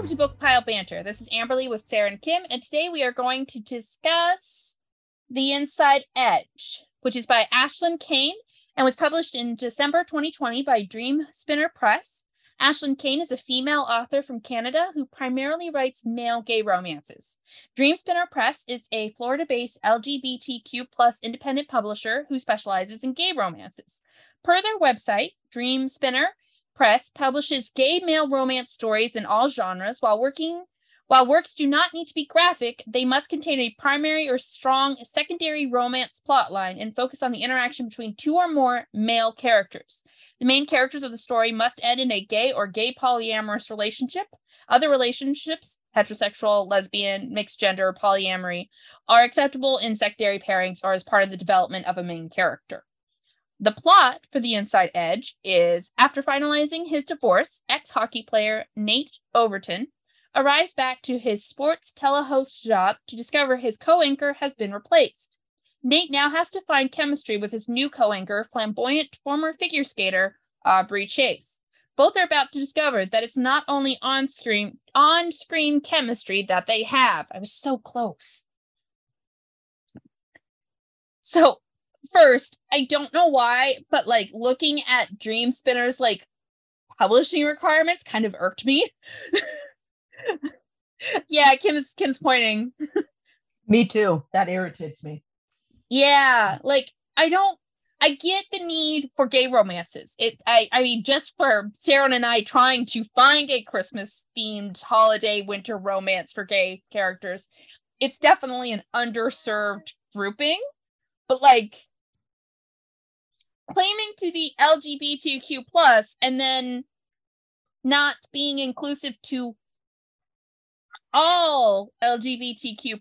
Welcome to Book Pile Banter. This is Amberly with Sarah and Kim, and today we are going to discuss The Inside Edge, which is by Ashlyn Kane and was published in December 2020 by Dream Spinner Press. Ashlyn Kane is a female author from Canada who primarily writes male gay romances. Dream Spinner Press is a Florida-based LGBTQ+ independent publisher who specializes in gay romances. Per their website, Dream Spinner Press publishes gay male romance stories in all genres. While works do not need to be graphic, they must contain a primary or strong secondary romance plotline and focus on the interaction between two or more male characters. The main characters of the story must end in a gay or gay polyamorous relationship. Other relationships, heterosexual, lesbian, mixed gender, polyamory, are acceptable in secondary pairings or as part of the development of a main character. The plot for The Inside Edge is, after finalizing his divorce, ex-hockey player Nate Overton arrives back to his sports telehost job to discover his co-anchor has been replaced. Nate now has to find chemistry with his new co-anchor, flamboyant former figure skater Aubrey Chase. Both are about to discover that it's not only on-screen chemistry that they have. I was so close. So, first, I don't know why, but like looking at Dream Spinner's like publishing requirements kind of irked me. Yeah, Kim's pointing. Me too. That irritates me. Yeah, like I get the need for gay romances. I mean, just for Sarah and I trying to find a Christmas themed holiday winter romance for gay characters, it's definitely an underserved grouping. But like claiming to be LGBTQ+ and then not being inclusive to all LGBTQ+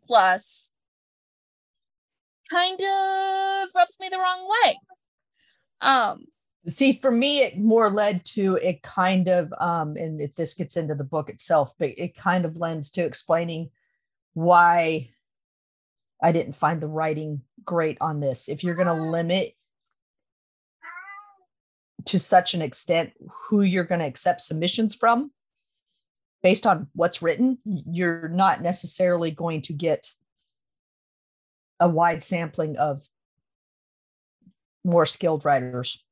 kind of rubs me the wrong way. See, for me, it more led to it kind of, and if this gets into the book itself, but it kind of lends to explaining why I didn't find the writing great on this. If you're going to limit to such an extent who you're going to accept submissions from, based on what's written, you're not necessarily going to get a wide sampling of more skilled writers.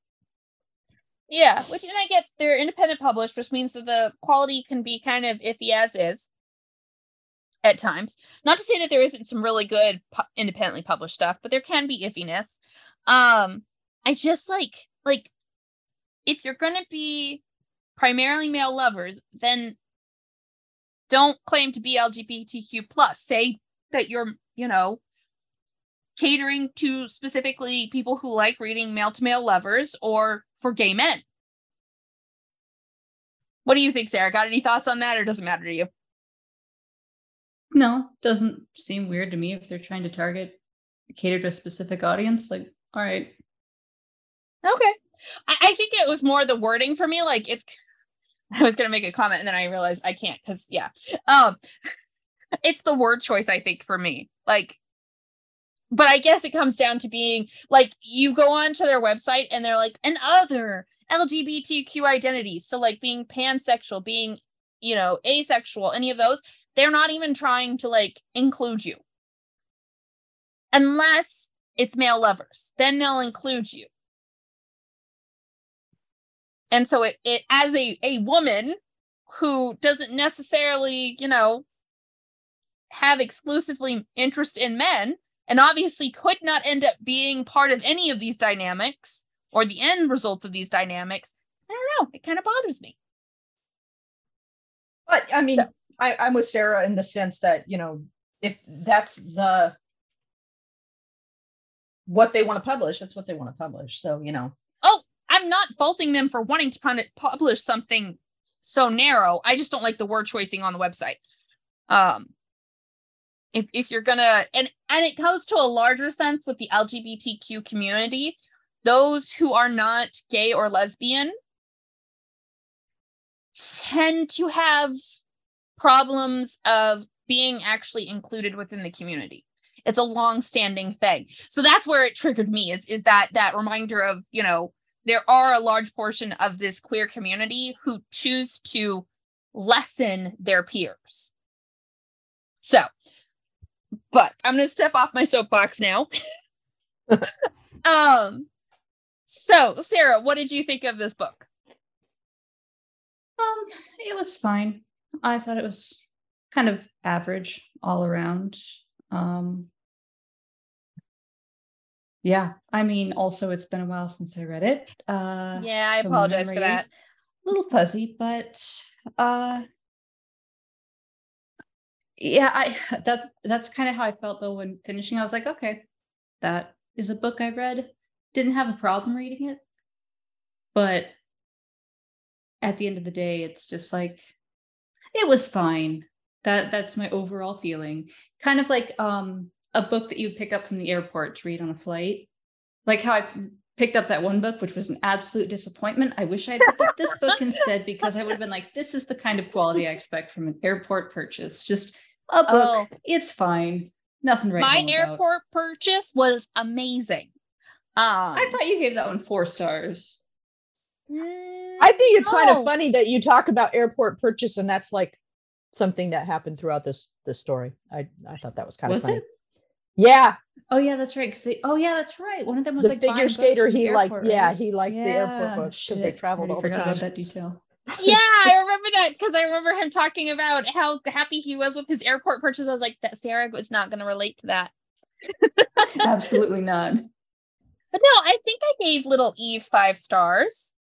Yeah, which, and I get they're independent published, which means that the quality can be kind of iffy as is at times. Not to say that there isn't some really good independently published stuff, but there can be iffiness. I just like if you're going to be primarily male lovers, then don't claim to be LGBTQ+. Say that you're, you know, catering to specifically people who like reading male-to-male lovers or for gay men. What do you think, Sarah? Got any thoughts on that, or does it matter to you? No, doesn't seem weird to me if they're trying to cater to a specific audience. Like, all right. Okay. I think it was more the wording for me. Like, it's... I was going to make a comment and then I realized I can't because, yeah. It's the word choice, I think, for me. Like, but I guess it comes down to being, like, you go onto their website and they're like, and other LGBTQ identities. So, like, being pansexual, being, you know, asexual, any of those, they're not even trying to, like, include you. Unless it's male lovers. Then they'll include you. And so it as a woman who doesn't necessarily, you know, have exclusively interest in men and obviously could not end up being part of any of these dynamics or the end results of these dynamics, I don't know. It kind of bothers me. But I mean, so. I'm with Sarah in the sense that, you know, if that's what they want to publish, that's what they want to publish. So, you know. Oh. I'm not faulting them for wanting to publish something so narrow. I just don't like the word choicing on the website. If you're gonna, and it goes to a larger sense with the LGBTQ community, those who are not gay or lesbian tend to have problems of being actually included within the community. It's a long-standing thing. So that's where it triggered me is that reminder of, you know, there are a large portion of this queer community who choose to lessen their peers. So, but I'm going to step off my soapbox now. So, Sarah, what did you think of this book? It was fine. I thought it was kind of average all around. Yeah, I mean, also it's been a while since I read it. Yeah, I apologize for that. A little fuzzy, but yeah, that's kind of how I felt though when finishing. I was like, okay, that is a book I read. Didn't have a problem reading it, but at the end of the day, it's just like it was fine. That's my overall feeling. Kind of like a book that you pick up from the airport to read on a flight, like how I picked up that one book, which was an absolute disappointment. I wish I had picked up this book instead, because I would have been like, this is the kind of quality I expect from an airport purchase. Just a book. Oh, it's fine. Nothing right now. My airport purchase was amazing. I thought you gave that one 4 stars. I think it's kind of funny that you talk about airport purchase, and that's like something that happened throughout this story. I thought that was kind of funny. It? Yeah. Oh yeah, that's right. That's right. One of them was the like figure skater. He liked the airport books because they traveled all the time. I forgot about that detail. Yeah, I remember that because I remember him talking about how happy he was with his airport purchase. I was like, that Sarah was not going to relate to that. Absolutely not. But no, I think I gave Little Eve 5 stars.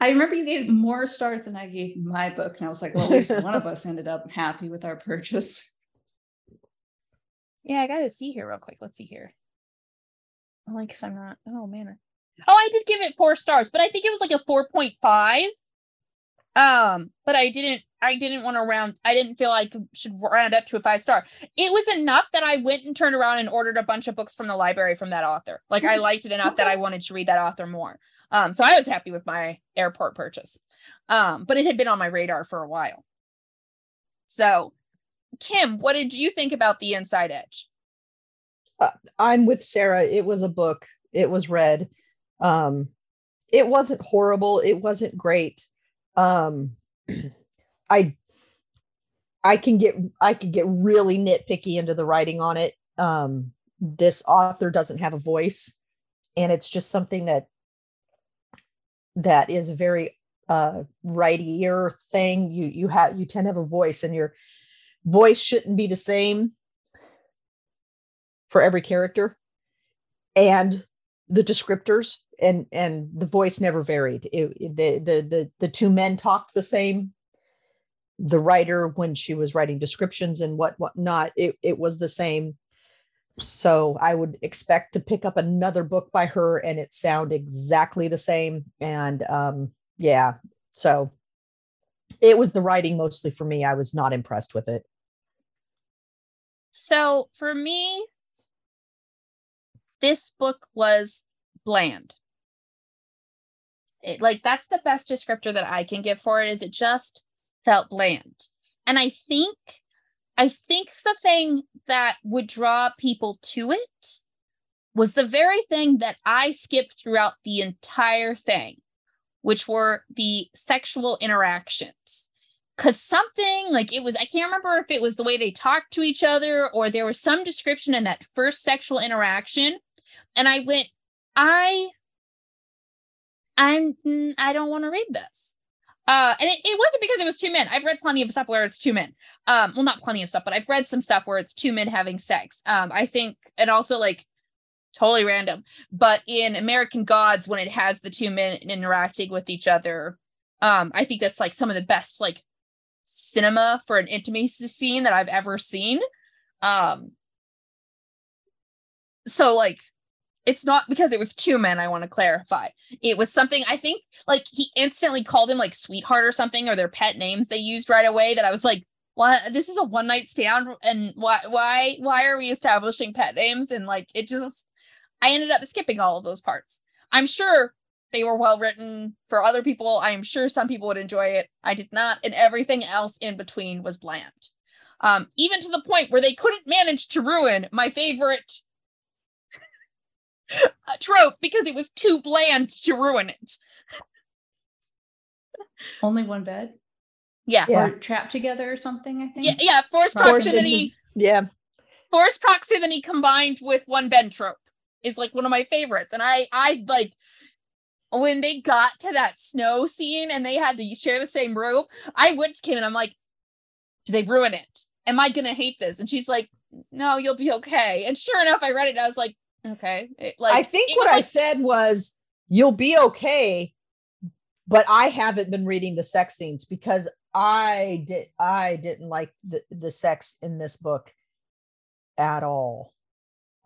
I remember you gave more stars than I gave my book, and I was like, well, at least one of us ended up happy with our purchase. Yeah, I gotta see here real quick. Let's see here. I like, because I'm not. Oh man. Oh, I did give it 4 stars, but I think it was like a 4.5. But I didn't want to round. I didn't feel I should round up to a 5 star. It was enough that I went and turned around and ordered a bunch of books from the library from that author. Like, I liked it enough that I wanted to read that author more. So I was happy with my airport purchase, but it had been on my radar for a while. So, Kim, what did you think about The Inside Edge? I'm with Sarah. It was a book. It was read. It wasn't horrible. It wasn't great. I could get really nitpicky into the writing on it. This author doesn't have a voice, and it's just something that is a very rightier thing. You tend to have a voice, and your voice shouldn't be the same for every character, and the descriptors and the voice never varied. The two men talked the same. The writer, when she was writing descriptions and what not, it was the same. So I would expect to pick up another book by her and it sound exactly the same. And yeah, so it was the writing mostly for me. I was not impressed with it. So for me, this book was bland. That's the best descriptor that I can give for it, is it just felt bland. And I think the thing that would draw people to it was the very thing that I skipped throughout the entire thing, which were the sexual interactions. Because something like it was, I can't remember if it was the way they talked to each other, or there was some description in that first sexual interaction. And I went, I don't want to read this. And it wasn't because it was two men. I've read plenty of stuff where it's two men. Well, not plenty of stuff, but I've read some stuff where it's two men having sex. I think, and also like totally random, but in American Gods, when it has the two men interacting with each other, I think that's like some of the best like cinema for an intimacy scene that I've ever seen. So like, it's not because it was two men, I want to clarify. It was something, I think, like, he instantly called him, like, sweetheart or something, or their pet names they used right away, that I was like, what? This is a one-night stand, and why are we establishing pet names? And, like, it just, I ended up skipping all of those parts. I'm sure they were well-written for other people. I'm sure some people would enjoy it. I did not, and everything else in between was bland. Even to the point where they couldn't manage to ruin my favorite trope, because it was too bland to ruin it. Only one bed? Yeah. Or trapped together or something, I think. Yeah. Forced proximity. Yeah. Forced proximity combined with one bed trope is like one of my favorites. And I like when they got to that snow scene and they had to share the same room, I went to Kim and I'm like, do they ruin it? Am I going to hate this? And she's like, no, you'll be okay. And sure enough, I read it and I was like, okay. I think what I said was, you'll be okay. But I haven't been reading the sex scenes because I didn't like the sex in this book at all.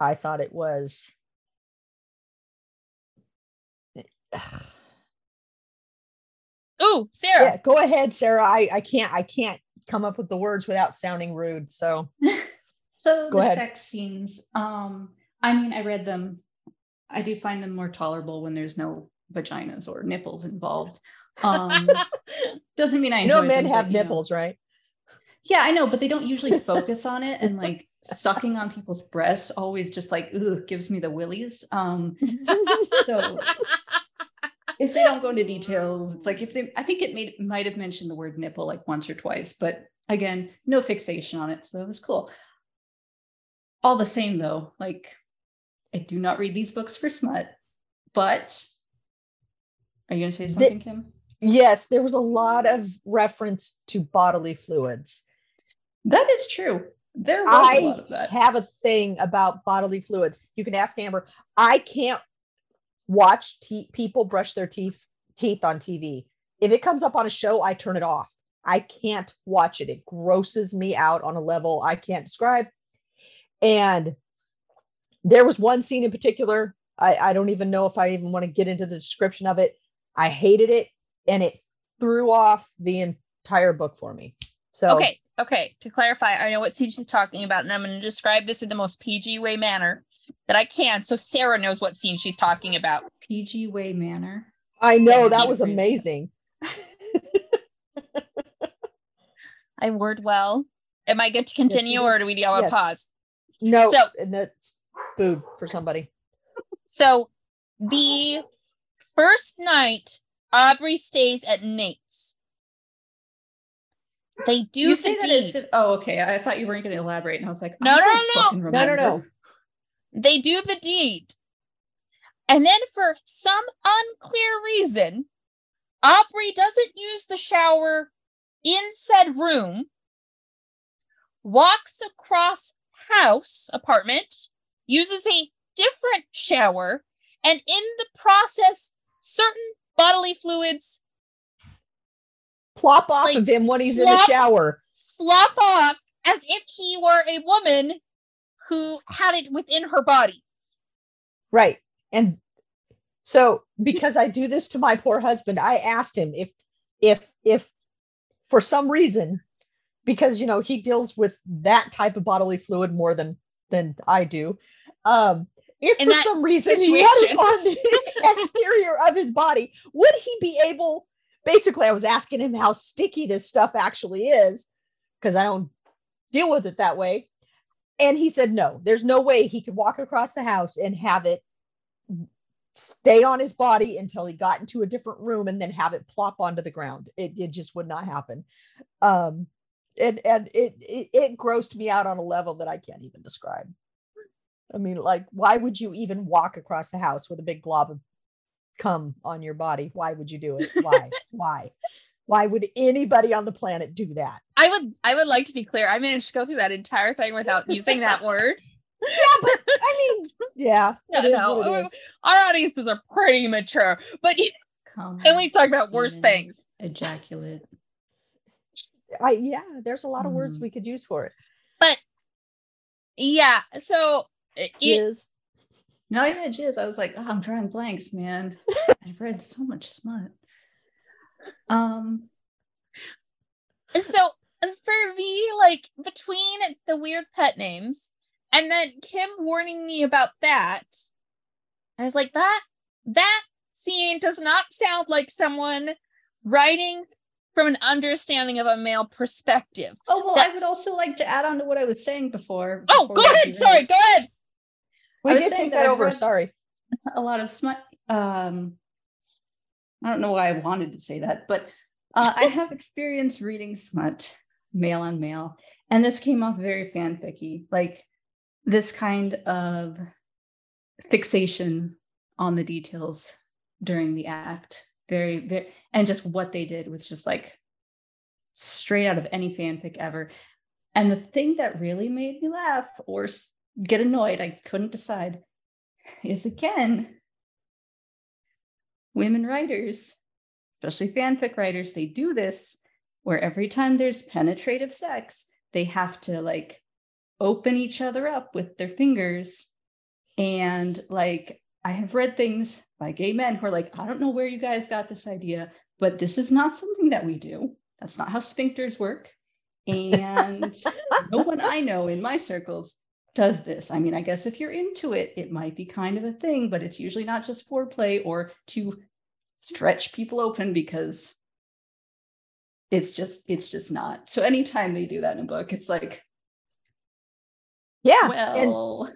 I thought it was Oh, Sarah. Yeah, go ahead, Sarah. I can't come up with the words without sounding rude. So So go the ahead. Sex scenes. I mean, I read them. I do find them more tolerable when there's no vaginas or nipples involved. Doesn't mean I know men them, have but, nipples, know. Right? Yeah, I know, but they don't usually focus on it, and like sucking on people's breasts always just like gives me the willies. So if they don't go into details, it's like if they, I think it might have mentioned the word nipple like once or twice, but again, no fixation on it, so that was cool. All the same, though, like I do not read these books for smut, but. Are you going to say something, Kim? Yes, there was a lot of reference to bodily fluids. That is true. There was a lot of that. I have a thing about bodily fluids. You can ask Amber. I can't watch people brush their teeth on TV. If it comes up on a show, I turn it off. I can't watch it. It grosses me out on a level I can't describe. And there was one scene in particular. I don't even know if I even want to get into the description of it. I hated it, and it threw off the entire book for me. So okay. To clarify, I know what scene she's talking about, and I'm going to describe this in the most PG way manner that I can, so Sarah knows what scene she's talking about. PG way manner. I know, that was amazing. I word well. Am I good to continue, or do we want to pause? No, and that's food for somebody. So the first night, Aubrey stays at Nate's. They do you say that as, oh, okay. I thought you weren't going to elaborate, and I was like, no. They do the deed, and then for some unclear reason, Aubrey doesn't use the shower in said room. Walks across apartment, uses a different shower, and in the process, certain bodily fluids plop off of him when he's in the shower. Slop off as if he were a woman who had it within her body. Right. And so, because I do this to my poor husband, I asked him if for some reason, because, you know, he deals with that type of bodily fluid more than I do. If for some reason he had it on the exterior of his body, would he be able, basically I was asking him how sticky this stuff actually is, because I don't deal with it that way. And he said, no, there's no way he could walk across the house and have it stay on his body until he got into a different room and then have it plop onto the ground. It just would not happen. And it grossed me out on a level that I can't even describe. I mean, like, why would you even walk across the house with a big glob of cum on your body? Why would you do it? Why? Why would anybody on the planet do that? I would like to be clear. I managed to go through that entire thing without using that word. Yeah, but I mean, yeah. It is. Our audiences are pretty mature, but and we talk about worse things. Ejaculate. There's a lot of words we could use for it. But yeah, so. Jizz. No, yeah, jizz. I was like, oh, I'm drawing blanks, man. I've read so much smut. So for me, like, between the weird pet names and then Kim warning me about that, I was like, that scene does not sound like someone writing from an understanding of a male perspective. Oh, well, I would also like to add on to what I was saying before. Oh, go ahead. Sorry, go ahead. We did take that over. Sorry. A lot of smut. I don't know why I wanted to say that, but I have experience reading smut, male on male, and this came off very fanficky, like this kind of fixation on the details during the act, very, very, and just what they did was just like straight out of any fanfic ever. And the thing that really made me laugh or get annoyed, I couldn't decide, is again, women writers, especially fanfic writers, they do this where every time there's penetrative sex, they have to like open each other up with their fingers. And like, I have read things by gay men who are like, I don't know where you guys got this idea, but this is not something that we do. That's not how sphincters work. And no one I know in my circles does this. I mean, I guess if you're into it, it might be kind of a thing, but it's usually not just foreplay or to stretch people open, because it's just not. So anytime they do that in a book, it's like, yeah, well,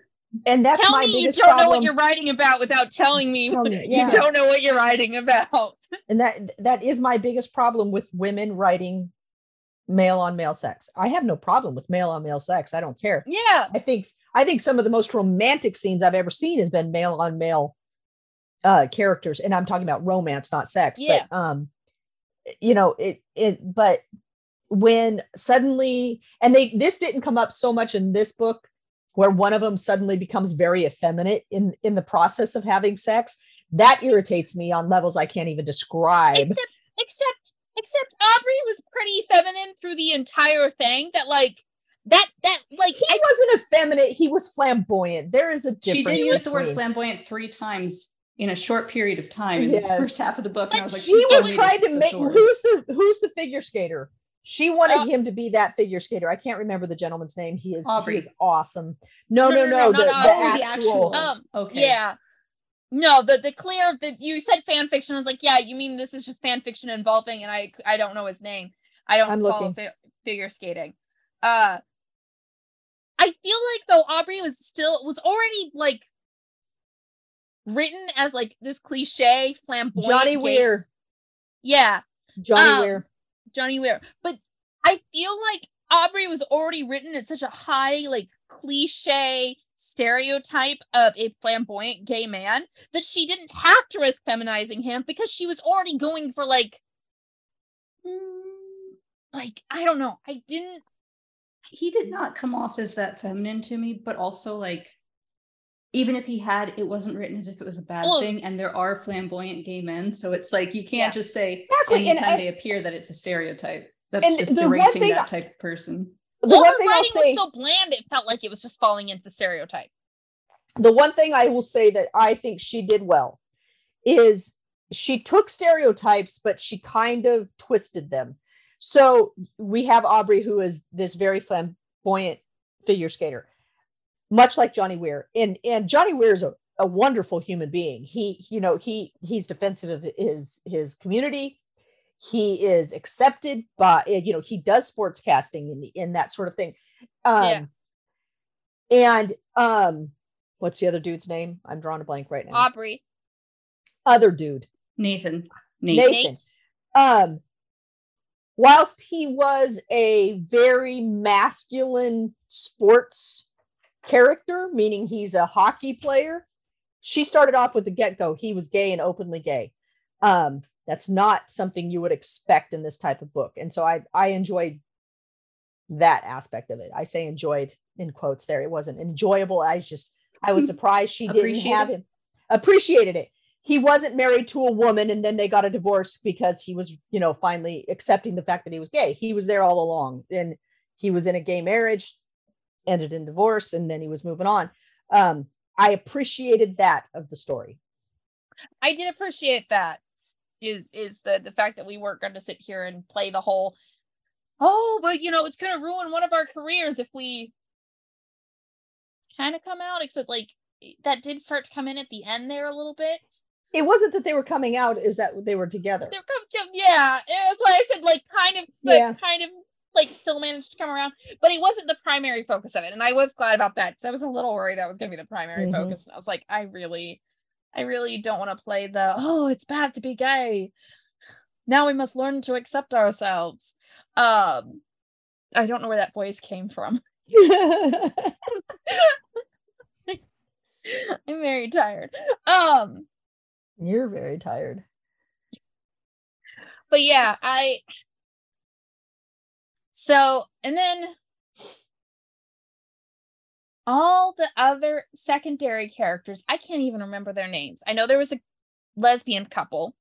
and that's my biggest problem. Tell me you don't know what you're writing about without telling me you don't know what you're writing about. And that is my biggest problem with women writing male on male sex. I have no problem with male on male sex. I don't care. Yeah. I think some of the most romantic scenes I've ever seen has been male on male characters. And I'm talking about romance, not sex. Yeah. But but when suddenly, and this didn't come up so much in this book, where one of them suddenly becomes very effeminate in the process of having sex, that irritates me on levels I can't even describe. Except Aubrey was pretty feminine through the entire thing. He wasn't effeminate. He was flamboyant. There is a difference. She did use the word flamboyant 3 times in a short period of time in the first half of the book. But and I was like, she was trying to make who's the figure skater? She wanted him to be that figure skater. I can't remember the gentleman's name. He is awesome. No, the actual. Okay. Yeah. No, the clear that you said fan fiction. I was like, yeah, you mean this is just fan fiction involving, and I don't know his name. Figure skating. I feel like though Aubrey was already like written as like this cliche flamboyant Johnny Weir. Yeah. Johnny Weir. But I feel like Aubrey was already written at such a high like cliche stereotype of a flamboyant gay man that she didn't have to risk feminizing him, because she was already going for like I don't know. He did not come off as that feminine to me, but also like even if he had, it wasn't written as if it was a bad thing, and there are flamboyant gay men, so it's like you can't just say exactly. Anytime they appear that it's a stereotype. That's just erasing that type of person. The one thing I'll say, was so bland it felt like it was just falling into the stereotype. The one thing I will say that I think she did well is she took stereotypes, but she kind of twisted them. So we have Aubrey, who is this very flamboyant figure skater, much like Johnny Weir. And Johnny Weir is a wonderful human being. He's defensive of his community. He is accepted by, he does sportscasting in that sort of thing. And what's the other dude's name? I'm drawing a blank right now. Aubrey. Other dude. Nathan. Whilst he was a very masculine sports character, meaning he's a hockey player, she started off with the get-go. He was gay and openly gay. That's not something you would expect in this type of book. And so I enjoyed that aspect of it. I say enjoyed in quotes there. It wasn't enjoyable. I was surprised she didn't have him. Appreciated it. He wasn't married to a woman and then they got a divorce because he was, finally accepting the fact that he was gay. He was there all along, and he was in a gay marriage, ended in divorce, and then he was moving on. I appreciated that of the story. I did appreciate that. Is the fact that we weren't going to sit here and play the whole, it's going to ruin one of our careers if we kind of come out, except like that did start to come in at the end there a little bit. It wasn't that they were coming out, is that they were together. Yeah, that's why I said kind of still managed to come around, but it wasn't the primary focus of it. And I was glad about that, because I was a little worried that was going to be the primary focus. And I was like, I really don't want to play the, it's bad to be gay. Now we must learn to accept ourselves. I don't know where that voice came from. I'm very tired. You're very tired. But yeah, and then all the other secondary characters, I can't even remember their names. I know there was a lesbian couple.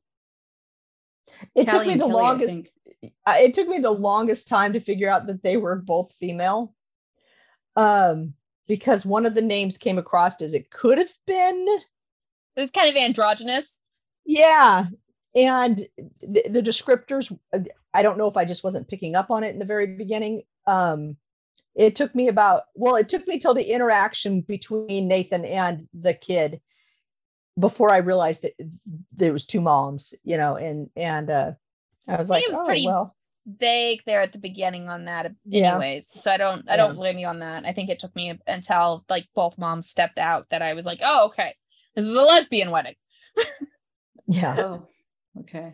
It took me the longest time to figure out that they were both female. Because one of the names came across as it could have been. It was kind of androgynous. Yeah. And the descriptors, I don't know if I just wasn't picking up on it in the very beginning. It took me till the interaction between Nathan and the kid before I realized that there was two moms, you know, and I was like, it was pretty vague there at the beginning on that anyways. Yeah. So I don't blame you on that. I think it took me until like both moms stepped out that I was like, oh, okay. This is a lesbian wedding. Yeah. Oh, okay.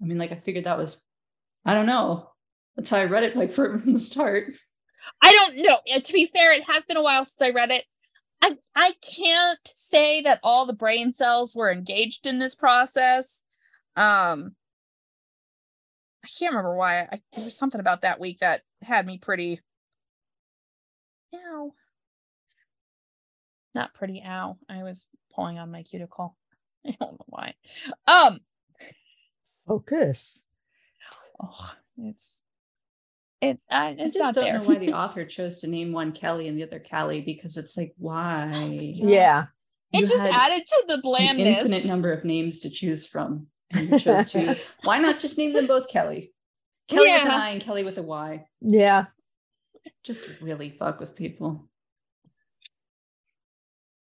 I mean, like I figured that was, I don't know. That's how I read it, like from the start. I don't know. To be fair, it has been a while since I read it. I can't say that all the brain cells were engaged in this process. I can't remember why. There was something about that week that had me pretty. Ow. Not pretty ow. I was pulling on my cuticle. I don't know why. Focus. Oh, I just don't know why the author chose to name one Kelly and the other Callie, because it's like, why? Yeah. It just added to the blandness. Infinite number of names to choose from. You chose two. Why not just name them both Kelly? Kelly with an I and Kelly with a Y. Yeah. Just really fuck with people.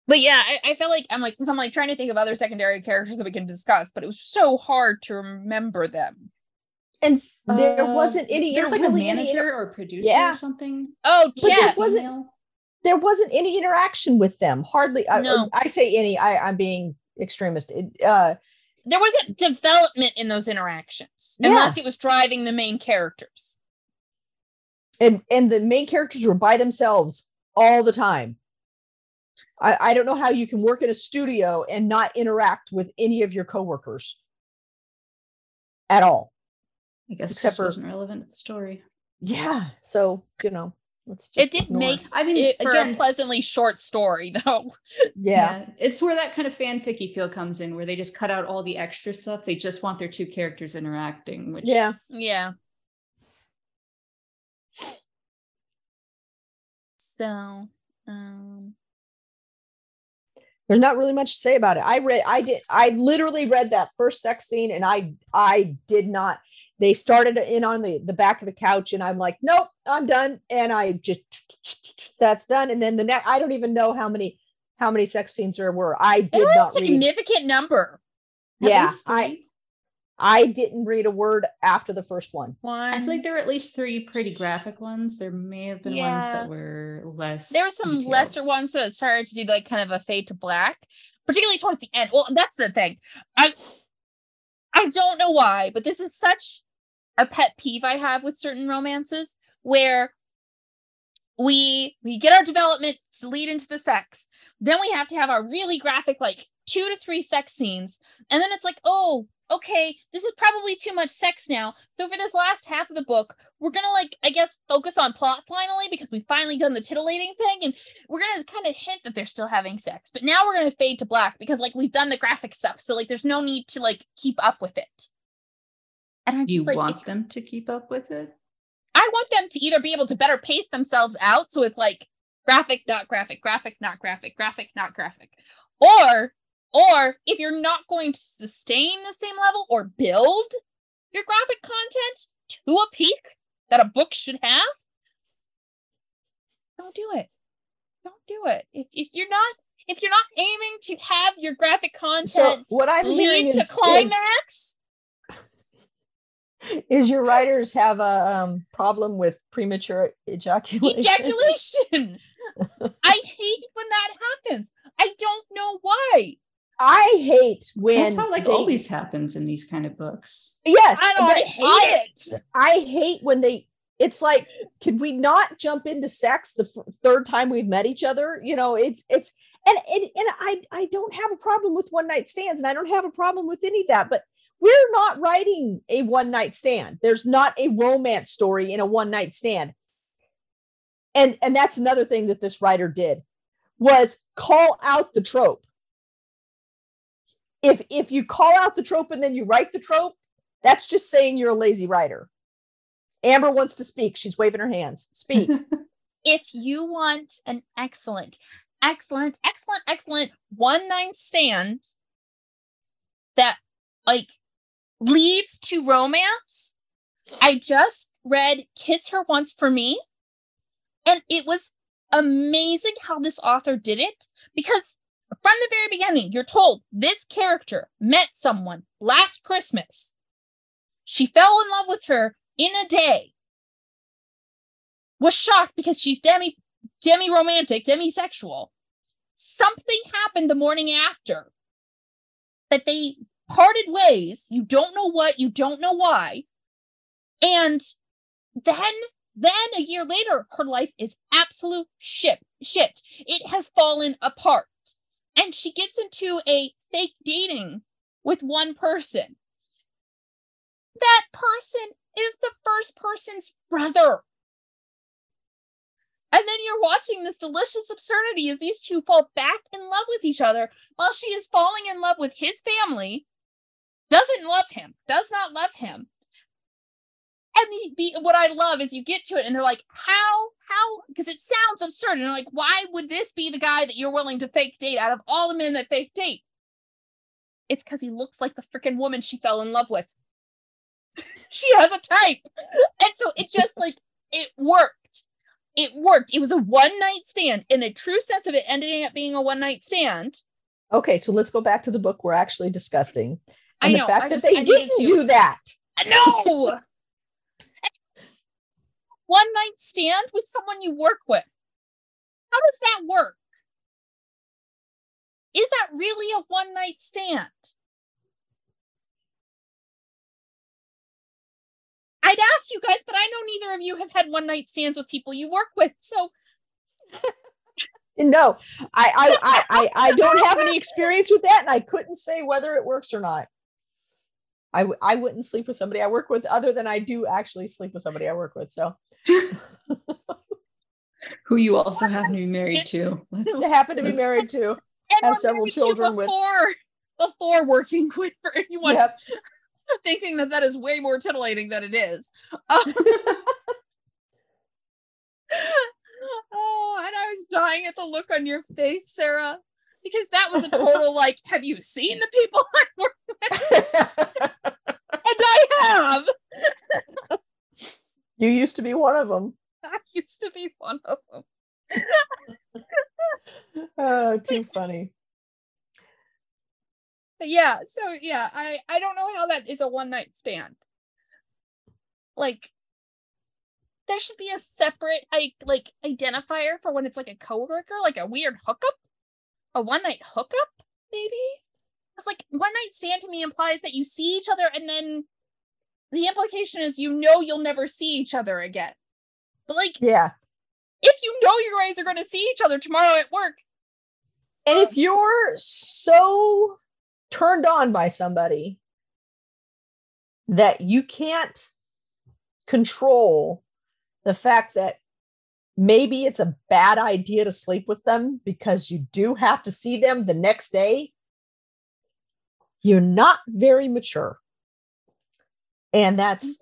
But yeah, I felt like I'm trying to think of other secondary characters that we can discuss, but it was so hard to remember them. And there wasn't any. There's like really a manager or producer or something. Oh, yeah. There wasn't any interaction with them. Hardly. No. I say any. I'm being extremist. There wasn't development in those interactions, unless it was driving the main characters. And the main characters were by themselves all the time. I don't know how you can work in a studio and not interact with any of your coworkers at all. I guess except this wasn't relevant to the story. Yeah. So, you know, let's just a pleasantly short story though. Yeah. It's where that kind of fanficky feel comes in, where they just cut out all the extra stuff. They just want their two characters interacting, which Yeah. So, there's not really much to say about it. I literally read that first sex scene and I did not. They started in on the back of the couch and I'm like, nope, I'm done. And I just, that's done. And then the next, I don't even know how many sex scenes there were. I did not read. A significant number. Yeah. I didn't read a word after the first one. I feel like there were at least three pretty graphic ones. There may have been ones that were less. There were some detailed. Lesser ones that started to do like kind of a fade to black, particularly towards the end. Well, that's the thing. I don't know why, but this is such a pet peeve I have with certain romances where we get our development to lead into the sex. Then we have to have our really graphic, like 2 to 3 sex scenes. And then it's like, oh, okay, this is probably too much sex now. So for this last half of the book, we're going to focus on plot finally, because we've finally done the titillating thing. And we're going to kind of hint that they're still having sex, but now we're going to fade to black because we've done the graphic stuff. So there's no need to keep up with it. And I'm just want them to keep up with it? I want them to either be able to better pace themselves out. So it's graphic, not graphic, graphic, not graphic, graphic, not graphic, Or if you're not going to sustain the same level or build your graphic content to a peak that a book should have, don't do it. Don't do it. If you're not aiming to have your graphic content lead to climax, is your writers have a problem with premature ejaculation? I hate when that happens. I don't know why. I hate when that's how always happens in these kind of books. Yes, I hate it. I hate when they. It's like, could we not jump into sex the third time we've met each other? You know, it's and I don't have a problem with one night stands, and I don't have a problem with any of that. But we're not writing a one night stand. There's not a romance story in a one night stand. And that's another thing that this writer did, was call out the trope. If you call out the trope and then you write the trope, that's just saying you're a lazy writer. Amber wants to speak. She's waving her hands. Speak. If you want an excellent one night stand that like leads to romance, I just read Kiss Her Once for Me. And it was amazing how this author did it, because from the very beginning, you're told this character met someone last Christmas. She fell in love with her in a day. Was shocked because she's demi-romantic, demisexual. Something happened the morning after that they parted ways. You don't know what, you don't know why. And then a year later, her life is absolute shit. It has fallen apart. And she gets into a fake dating with one person. That person is the first person's brother. And then you're watching this delicious absurdity as these two fall back in love with each other while she is falling in love with his family, does not love him. And what I love is you get to it and they're like, how, because it sounds absurd. And they're like, why would this be the guy that you're willing to fake date out of all the men that fake date? It's because he looks like the freaking woman she fell in love with. She has a type. And so it just like, it worked. It was a one night stand in a true sense of it ending up being a one night stand. Okay. So let's go back to the book we're actually discussing. And I know, the fact that they didn't do that. No. One night stand with someone you work with. How does that work? Is that really a one night stand? I'd ask you guys, but I know neither of you have had one night stands with people you work with. So no, I don't have any experience with that, and I couldn't say whether it works or not. I wouldn't sleep with somebody I work with, other than I do actually sleep with somebody I work with. So, who you also happen to be married to? Have several children before working with for anyone. Yep. Thinking that is way more titillating than it is. Oh, and I was dying at the look on your face, Sarah, because that was a total like, have you seen the people I work with? And I have. You used to be one of them. I used to be one of them. Oh, too funny. But yeah, so yeah, I don't know how that is a one night stand. Like, there should be a separate identifier for when it's like a coworker, like a weird hookup, a one night hookup maybe. It's like one night stand to me implies that you see each other and then the implication is you know you'll never see each other again. But like, yeah, if you know you guys are going to see each other tomorrow at work, and if you're so turned on by somebody that you can't control the fact that maybe it's a bad idea to sleep with them because you do have to see them the next day, you're not very mature. And that's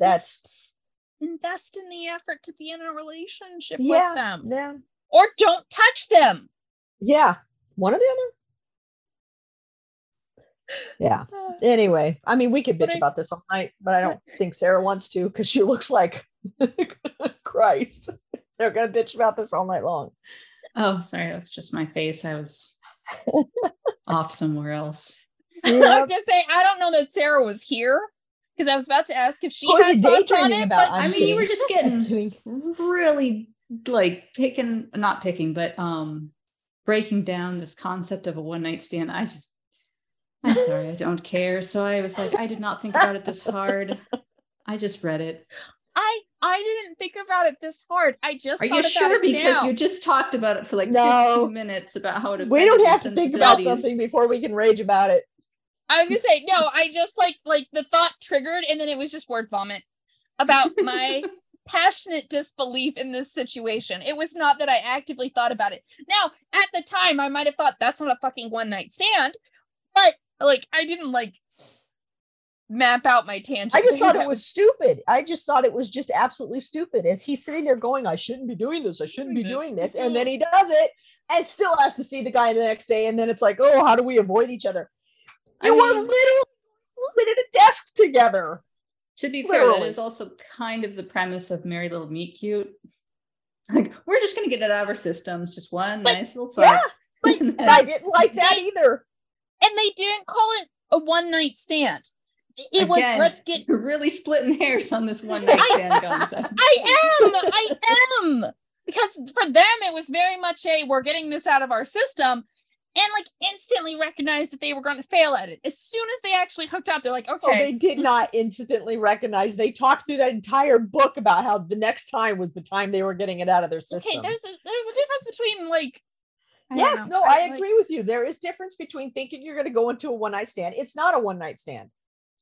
invest in the effort to be in a relationship with them. Yeah. Or don't touch them. Yeah. One or the other. Yeah. Anyway, I mean, we could bitch about this all night, but I don't think Sarah wants to because she looks like Christ. They're gonna bitch about this all night long. Oh, sorry, that's just my face. I was off somewhere else. Yeah. I was gonna say, I don't know that Sarah was here because I was about to ask if she had thoughts on it. But I mean, you were just getting really like breaking down this concept of a one night stand. I'm sorry, I don't care. So I was like, I did not think about it this hard. I just read it. I didn't think about it this hard. I just Are you sure? Because now. You just talked about it for like 15 minutes about how it. We don't have to think about something before we can rage about it. I was gonna say, no, I just like the thought triggered and then it was just word vomit about my passionate disbelief in this situation. It was not that I actively thought about it. Now, at the time, I might have thought that's not a fucking one night stand, but like I didn't like map out my tangent. I just thought it was stupid. I just thought it was just absolutely stupid. As he's sitting there going, I shouldn't be doing this. I shouldn't be doing this. And then he does it and still has to see the guy the next day. And then it's like, oh, how do we avoid each other? You were literally sitting at a desk together. To be fair, that is also kind of the premise of Merry Little Meet Cute. Like, we're just going to get it out of our systems. Just one nice little fuck. Yeah, but and I didn't like that either. And they didn't call it a one-night stand. It Again, was, let's get... You're really splitting hairs on this one-night stand concept. I am! Because for them, it was very much a, we're getting this out of our system. And like instantly recognized that they were going to fail at it. As soon as they actually hooked up, they're like, okay. Oh, they did not instantly recognize. They talked through that entire book about how the next time was the time they were getting it out of their system. Okay, there's a difference between like. I agree with you. There is difference between thinking you're going to go into a one night stand. It's not a one night stand.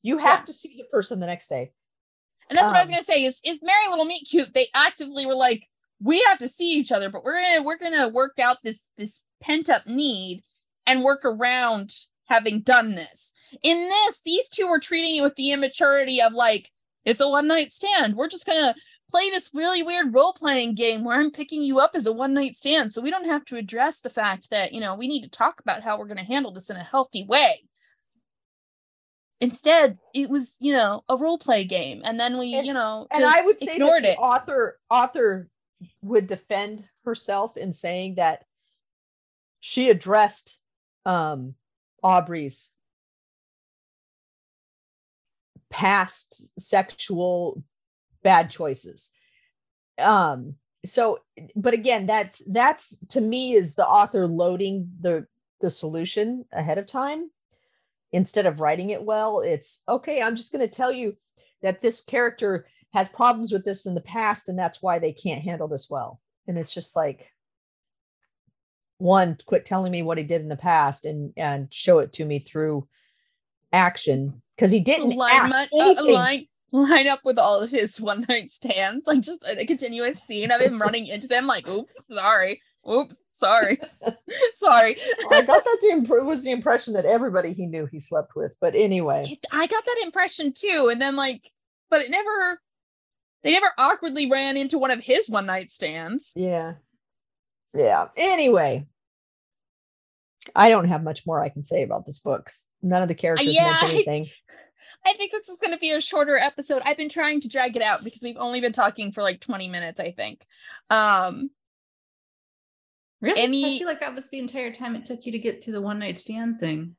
You have to see the person the next day. And that's what I was going to say is Merry Little Meet Cute. They actively were like, we have to see each other, but we're gonna work out this pent up need and work around having done this. In this, these two were treating it with the immaturity of like, it's a one night stand. We're just gonna play this really weird role playing game where I'm picking you up as a one night stand, so we don't have to address the fact that, you know, we need to talk about how we're gonna handle this in a healthy way. Instead, it was, you know, a role play game, and then we, and, you know, and I would say that the author would defend herself in saying that she addressed Aubrey's past sexual bad choices. So, but again, that's to me is the author loading the solution ahead of time instead of writing it well. It's okay, I'm just going to tell you that this character has problems with this in the past, and that's why they can't handle this well. And it's just like, one, quit telling me what he did in the past and show it to me through action, because he didn't line up with all of his one night stands, like just a continuous scene of him running into them, like, oops, sorry, sorry. I got that was the impression that everybody he knew he slept with, but anyway. I got that impression too, and then like, but it never. They never awkwardly ran into one of his one-night stands. Yeah. Anyway, I don't have much more I can say about this book. None of the characters mention anything. I think this is going to be a shorter episode. I've been trying to drag it out because we've only been talking for like 20 minutes, I think. Really? I feel like that was the entire time it took you to get to the one-night stand thing.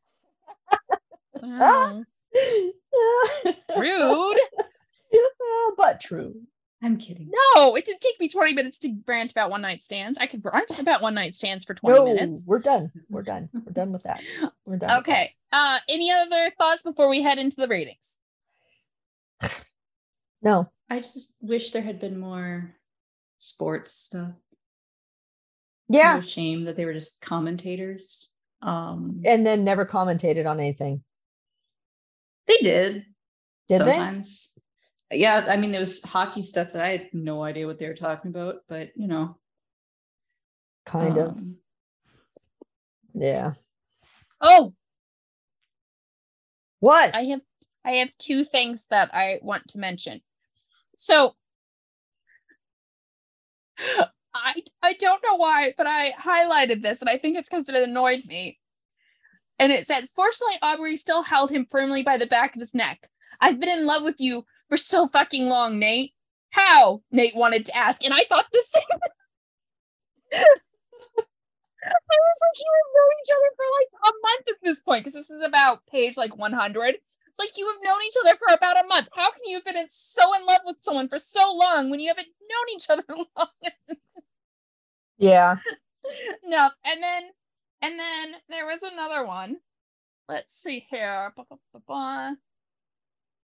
Wow. Rude. But true. I'm kidding. No, it didn't take me 20 minutes to rant about one night stands. I could rant about one night stands for 20 minutes. We're done. We're done with that. We're done. Okay. Any other thoughts before we head into the ratings? No. I just wish there had been more sports stuff. Yeah. It's a shame that they were just commentators. And then never commentated on anything. They did. Did sometimes. They? Yeah, I mean, there was hockey stuff that I had no idea what they were talking about, but, you know. Kind of. Yeah. Oh! What? I have two things that I want to mention. So, I don't know why, but I highlighted this, and I think it's because it annoyed me. And it said, fortunately, Aubrey still held him firmly by the back of his neck. I've been in love with you for so fucking long, Nate. How? Nate wanted to ask, and I thought the same. I was like, you have known each other for like a month at this point, because this is about page like 100. It's like, you have known each other for about a month. How can you have been so in love with someone for so long when you haven't known each other long? Yeah. No, and then there was another one Let's see here.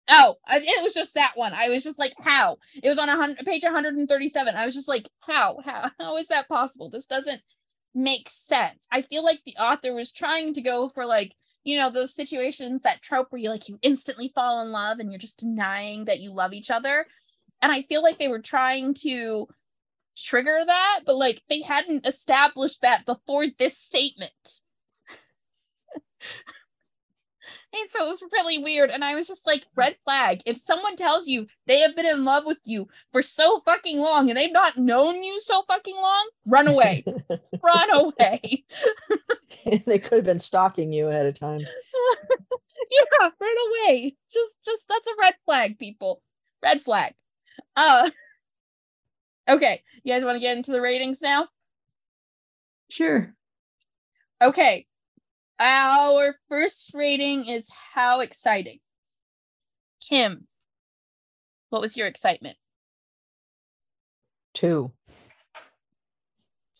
Oh, it was just that one. I was just like, how? It was on page 137. I was just like, how is that possible? This doesn't make sense. I feel like the author was trying to go for like, you know, those situations, that trope where you like, you instantly fall in love and you're just denying that you love each other. And I feel like they were trying to trigger that, but like they hadn't established that before this statement. And so it was really weird. And I was just like, red flag. If someone tells you they have been in love with you for so fucking long and they've not known you so fucking long, run away. Run away. They could have been stalking you ahead of time. Yeah, run away. Just that's a red flag, people. Red flag. Okay, you guys want to get into the ratings now? Sure. Okay. Our first rating is how exciting. Kim, what was your excitement? 2.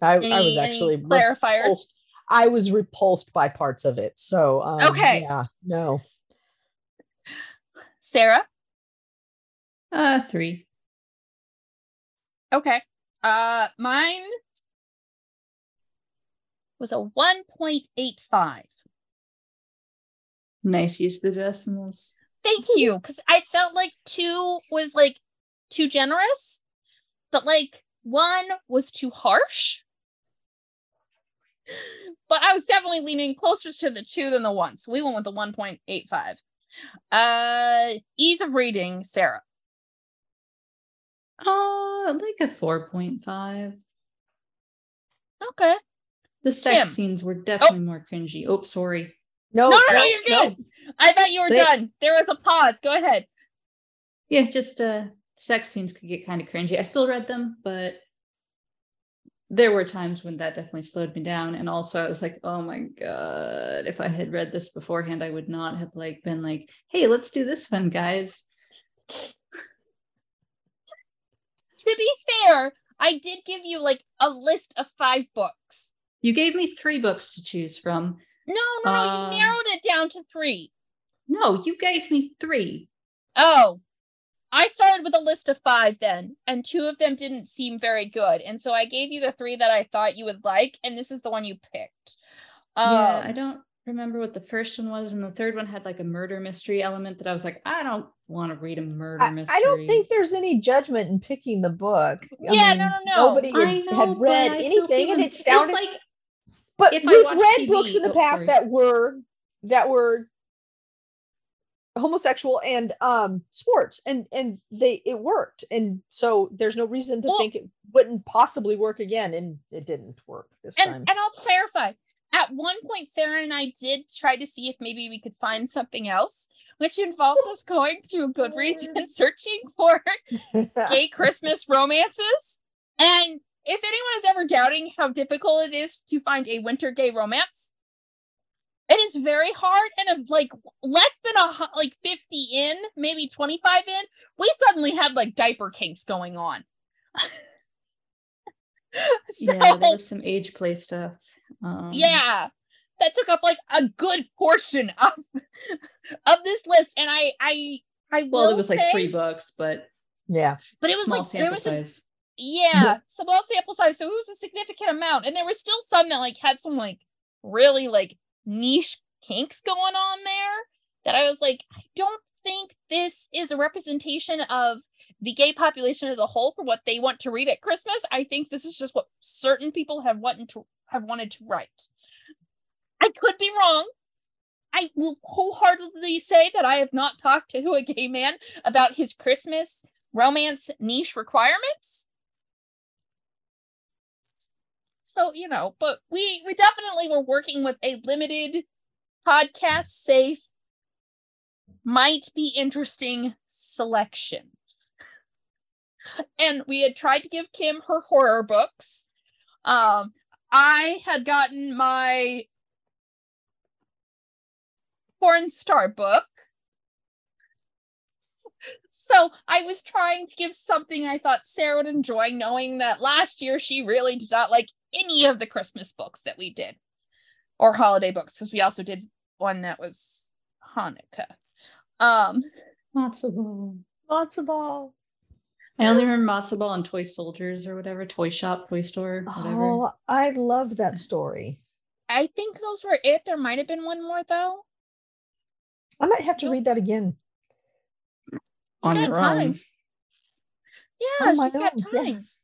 I was actually clarifiers. I was repulsed by parts of it. So okay. Yeah, no. Sarah? 3. Okay. Mine was a 1.85. Nice use of the decimals. Thank you. Because I felt like 2 was like too generous, but like 1 was too harsh. But I was definitely leaning closer to the 2 than the 1. So we went with the 1.85. Ease of reading, Sarah. Like a 4.5. Okay. The sex scenes were definitely more cringy. Oh, sorry. No, you're good. No. I thought you were done. There was a pause. Go ahead. Yeah, just sex scenes could get kind of cringy. I still read them, but there were times when that definitely slowed me down. And also I was like, oh my God, if I had read this beforehand, I would not have like been like, hey, let's do this one, guys. To be fair, I did give you like a list of 5 books. You gave me 3 books to choose from. No, you narrowed it down to 3. No, you gave me 3. Oh, I started with a list of 5 then, and 2 of them didn't seem very good. And so I gave you the 3 that I thought you would like, and this is the one you picked. Yeah, I don't remember what the first one was, and the third one had like a murder mystery element that I was like, I don't want to read a murder mystery. I don't think there's any judgment in picking the book. I mean, no. Nobody had read anything, and it sounded like. But we've read books in the past that were homosexual and sports, and it worked, and so there's no reason to think it wouldn't possibly work again, and it didn't work this time. And I'll clarify. At one point, Sarah and I did try to see if maybe we could find something else, which involved us going through Goodreads and searching for gay Christmas romances. And if anyone is ever doubting how difficult it is to find a winter gay romance, it is very hard. And of like less than 50 in, maybe 25 in, we suddenly had like diaper kinks going on. So, yeah, there was some age play stuff. Yeah, that took up like a good portion of this list, and it was like 3 books, but it was small, like there was small sample size, so it was a significant amount, and there was still some that like had some like really like niche kinks going on there that I was like, I don't think this is a representation of the gay population as a whole for what they want to read at Christmas. I think this is just what certain people have wanted to write. I could be wrong. I will wholeheartedly say that I have not talked to a gay man about his Christmas romance niche requirements. So, you know, but we definitely were working with a limited podcast safe, might be interesting selection. And we had tried to give Kim her horror books. I had gotten my porn star book. So I was trying to give something I thought Sarah would enjoy, knowing that last year she really did not like any of the Christmas books that we did, or holiday books, because we also did one that was Hanukkah. Matzo Ball. Matzo Ball. I only remember Matzo Ball and Toy Soldiers or whatever, Toy Shop, Toy Store, whatever. Oh, I love that story. I think those were it. There might have been one more, though. I might have to read that again. On your own. Yeah, she's got time. Yes.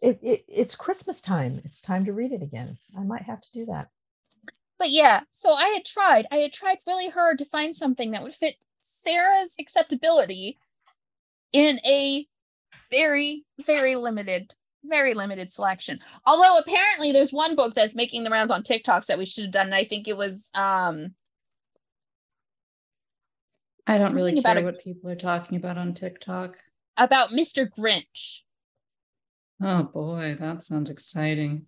It's Christmas time. It's time to read it again. I might have to do that. But yeah, so I had tried really hard to find something that would fit Sarah's acceptability in a very, very limited selection. Although apparently there's one book that's making the rounds on TikToks that we should have done. And I think it was, I don't really care what people are talking about on TikTok. About Mr. Grinch. Oh boy, that sounds exciting.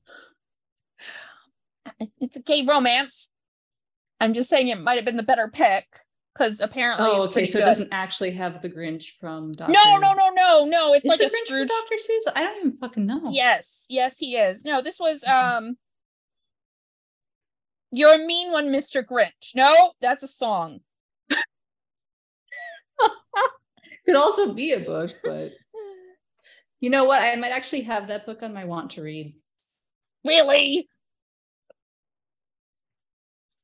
It's a gay romance. I'm just saying it might have been the better pick because apparently. Oh, it's okay. So good. It doesn't actually have the Grinch from Dr. No. It's like the Grinch from Dr. Seuss. I don't even fucking know. Yes, he is. No, this was You're a Mean One, Mr. Grinch. No, that's a song. Could also be a book, but you know what? I might actually have that book on my want to read. Really,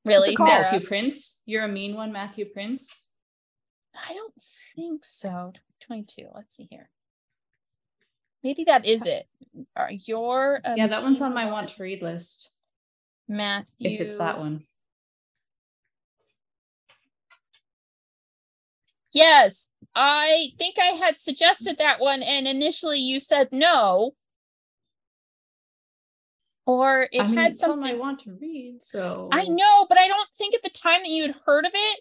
Sarah? Matthew Prince. You're a Mean One, Matthew Prince. I don't think so. 22. Let's see here. Maybe that is it. Yeah, that one's on my want to read list. Matthew. If it's that one. Yes, I think I had suggested that one, and initially you said no. Or it had something I want to read, so I know, but I don't think at the time that you had heard of it.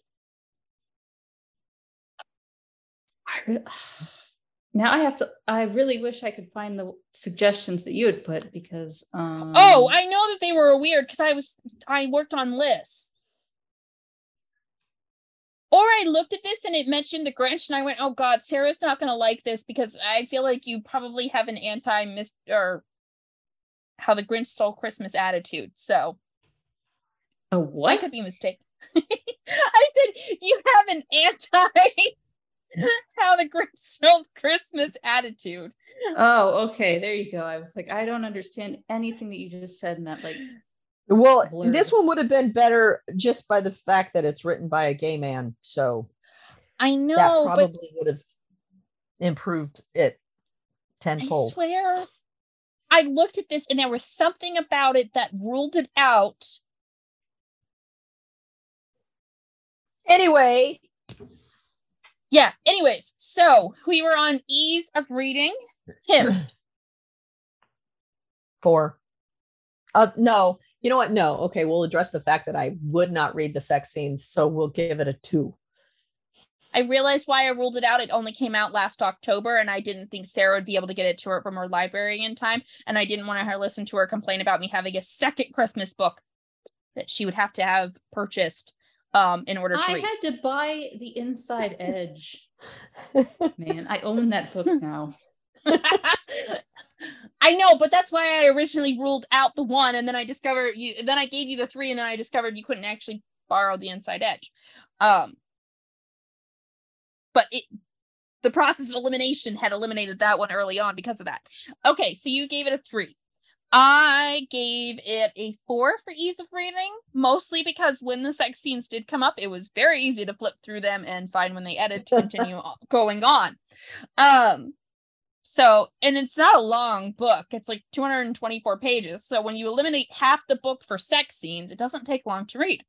I really wish I could find the suggestions that you had put because. Oh, I know that they were weird because I worked on lists. Or I looked at this and it mentioned the Grinch and I went, oh God, Sarah's not going to like this because I feel like you probably have an anti-Mr. or How the Grinch Stole Christmas attitude. So. A what? I could be mistaken. I said, you have an anti-How the Grinch Stole Christmas attitude. Oh, okay. There you go. I was like, I don't understand anything that you just said in that, like. Well, blurred. This one would have been better just by the fact that it's written by a gay man. So I know that probably would have improved it tenfold. I swear, I looked at this and there was something about it that ruled it out. Anyway. Yeah. Anyways, so we were on ease of reading. Tim. 4. No. You know what? No. Okay. We'll address the fact that I would not read the sex scenes. So we'll give it a 2. I realized why I ruled it out. It only came out last October and I didn't think Sarah would be able to get it to her from her library in time. And I didn't want to listen to her complain about me having a second Christmas book that she would have to have purchased in order to read. I had to buy The Inside Edge. Man, I own that book now. I know, but that's why I originally ruled out the 1 and then I discovered you, then I gave you the 3 and then I discovered you couldn't actually borrow The Inside Edge. But the process of elimination had eliminated that one early on because of that. Okay, so you gave it a 3. I gave it a 4 for ease of reading, mostly because when the sex scenes did come up, it was very easy to flip through them and find when they edit to continue going on. So, and it's not a long book. It's like 224 pages. So when you eliminate half the book for sex scenes, it doesn't take long to read.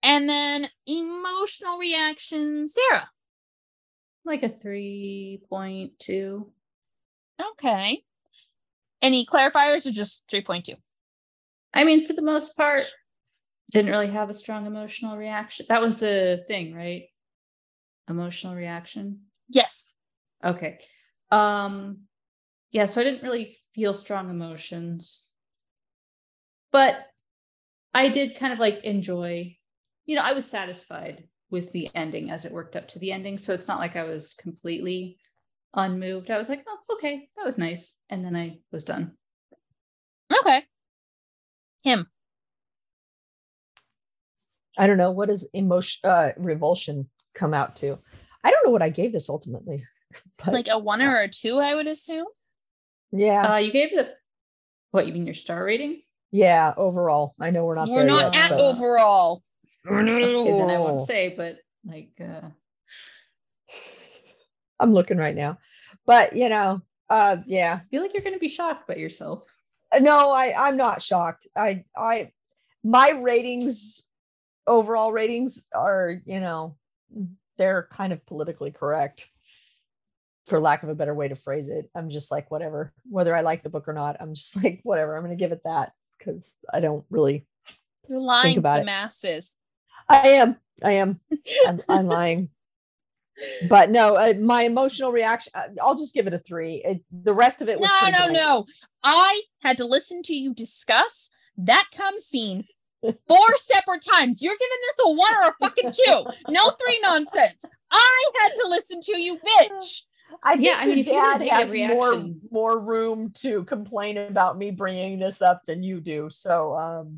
And then emotional reaction, Sarah. Like a 3.2. Okay. Any clarifiers or just 3.2? I mean, for the most part, didn't really have a strong emotional reaction. That was the thing, right? Emotional reaction? Yes. Okay. Yeah, so I didn't really feel strong emotions, but I did kind of like enjoy, you know, I was satisfied with the ending as it worked up to the ending. So it's not like I was completely unmoved. I was like, oh, okay, that was nice. And then I was done. Okay. Him. I don't know. What does emotion, revulsion come out to? I don't know what I gave this ultimately. But, like a 1 or a 2, I would assume. Yeah. You gave it a, what, you mean your star rating? Yeah, overall. I know we're not there yet. We're not at overall. Okay, then I won't say, but like. I'm looking right now. But, you know, yeah. I feel like you're going to be shocked by yourself. No, I'm not shocked. My ratings, overall ratings are, you know, they're kind of politically correct, for lack of a better way to phrase it. I'm just like, whatever, whether I like the book or not, I'm just like, whatever, I'm going to give it that because I don't really think about it. You're lying to the masses. I am. I'm lying. But no, my emotional reaction, I'll just give it a 3. The rest of it was no. I had to listen to you discuss that cum scene 4 separate times. You're giving this a 1 or a fucking 2. No 3 nonsense. I had to listen to you, bitch. I think dad has more room to complain about me bringing this up than you do. So,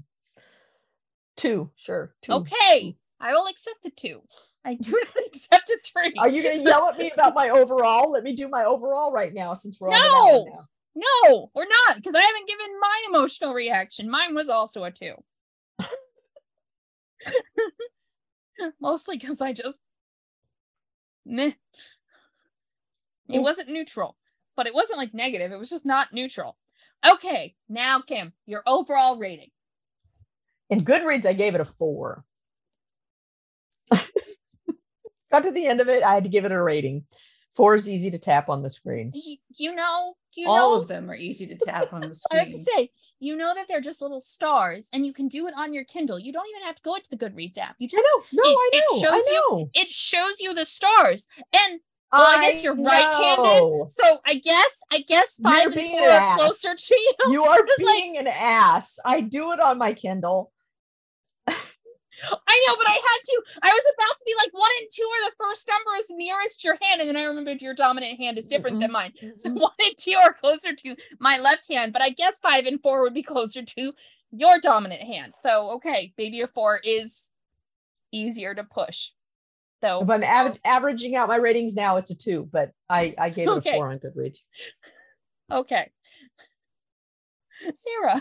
2, sure. 2. Okay. I will accept a 2. I do not accept a 3. Are you going to yell at me about my overall? Let me do my overall right now since we're on that one now. No, we're not, because I haven't given my emotional reaction. Mine was also a 2. Mostly because I just... meh. It wasn't neutral, but it wasn't like negative. It was just not neutral. Okay, now Kim, your overall rating. In Goodreads, I gave it a 4. Got to the end of it, I had to give it a rating. 4 is easy to tap on the screen. All of them are easy to tap on the screen. I was gonna say, you know that they're just little stars, and you can do it on your Kindle. You don't even have to go into the Goodreads app. You just it shows you the stars. And well, I guess you're right-handed, so I guess 5 and 4 are closer to you. You are being an ass. I do it on my Kindle. I know, but I was about to be like 1 and 2 are the first numbers nearest your hand. And then I remembered your dominant hand is different than mine. So 1 and 2 are closer to my left hand, but I guess 5 and 4 would be closer to your dominant hand. So, okay, maybe your 4 is easier to push. So if I'm averaging out my ratings now, it's a 2, but I gave it a 4 on Goodreads. Okay. Sarah.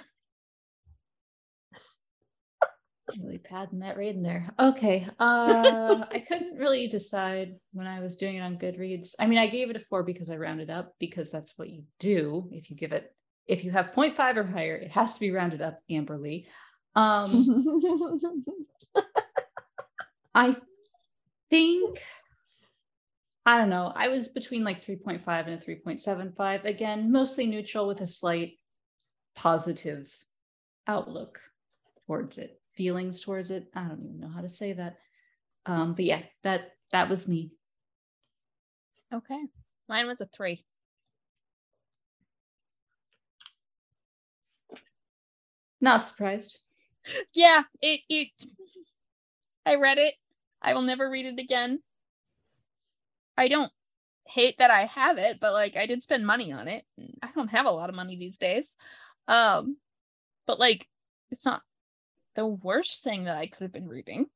Really padding that rating there. Okay. I couldn't really decide when I was doing it on Goodreads. I mean, I gave it a 4 because I rounded up, because that's what you do if you give it, if you have 0.5 or higher, it has to be rounded up, Amberly. I think, I don't know, I was between like 3.5 and a 3.75. Again, mostly neutral with a slight positive outlook towards it. Feelings towards it. I don't even know how to say that. But yeah, that was me. Okay. Mine was a 3. Not surprised. Yeah, it I read it. I will never read it again. I don't hate that I have it, but like I did spend money on it. I don't have a lot of money these days. But like it's not the worst thing that I could have been reading.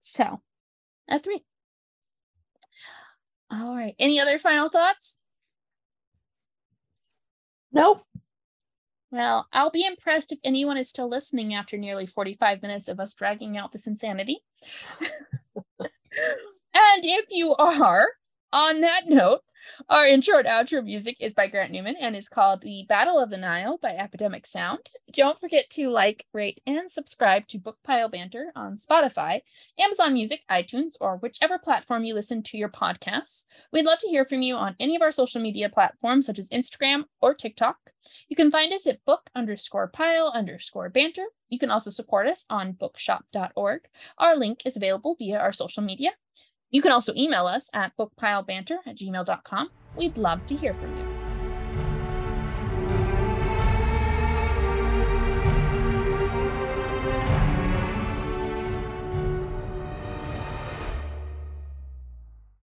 So, a 3. All right. Any other final thoughts? Nope. Well, I'll be impressed if anyone is still listening after nearly 45 minutes of us dragging out this insanity. And if you are, on that note, our intro and outro music is by Grant Newman and is called The Battle of the Nile by Epidemic Sound. Don't forget to like, rate, and subscribe to Bookpile Banter on Spotify, Amazon Music, iTunes, or whichever platform you listen to your podcasts. We'd love to hear from you on any of our social media platforms, such as Instagram or TikTok. You can find us at book_pile_banter. You can also support us on bookshop.org. Our link is available via our social media. You can also email us at bookpilebanter@gmail.com. We'd love to hear from you.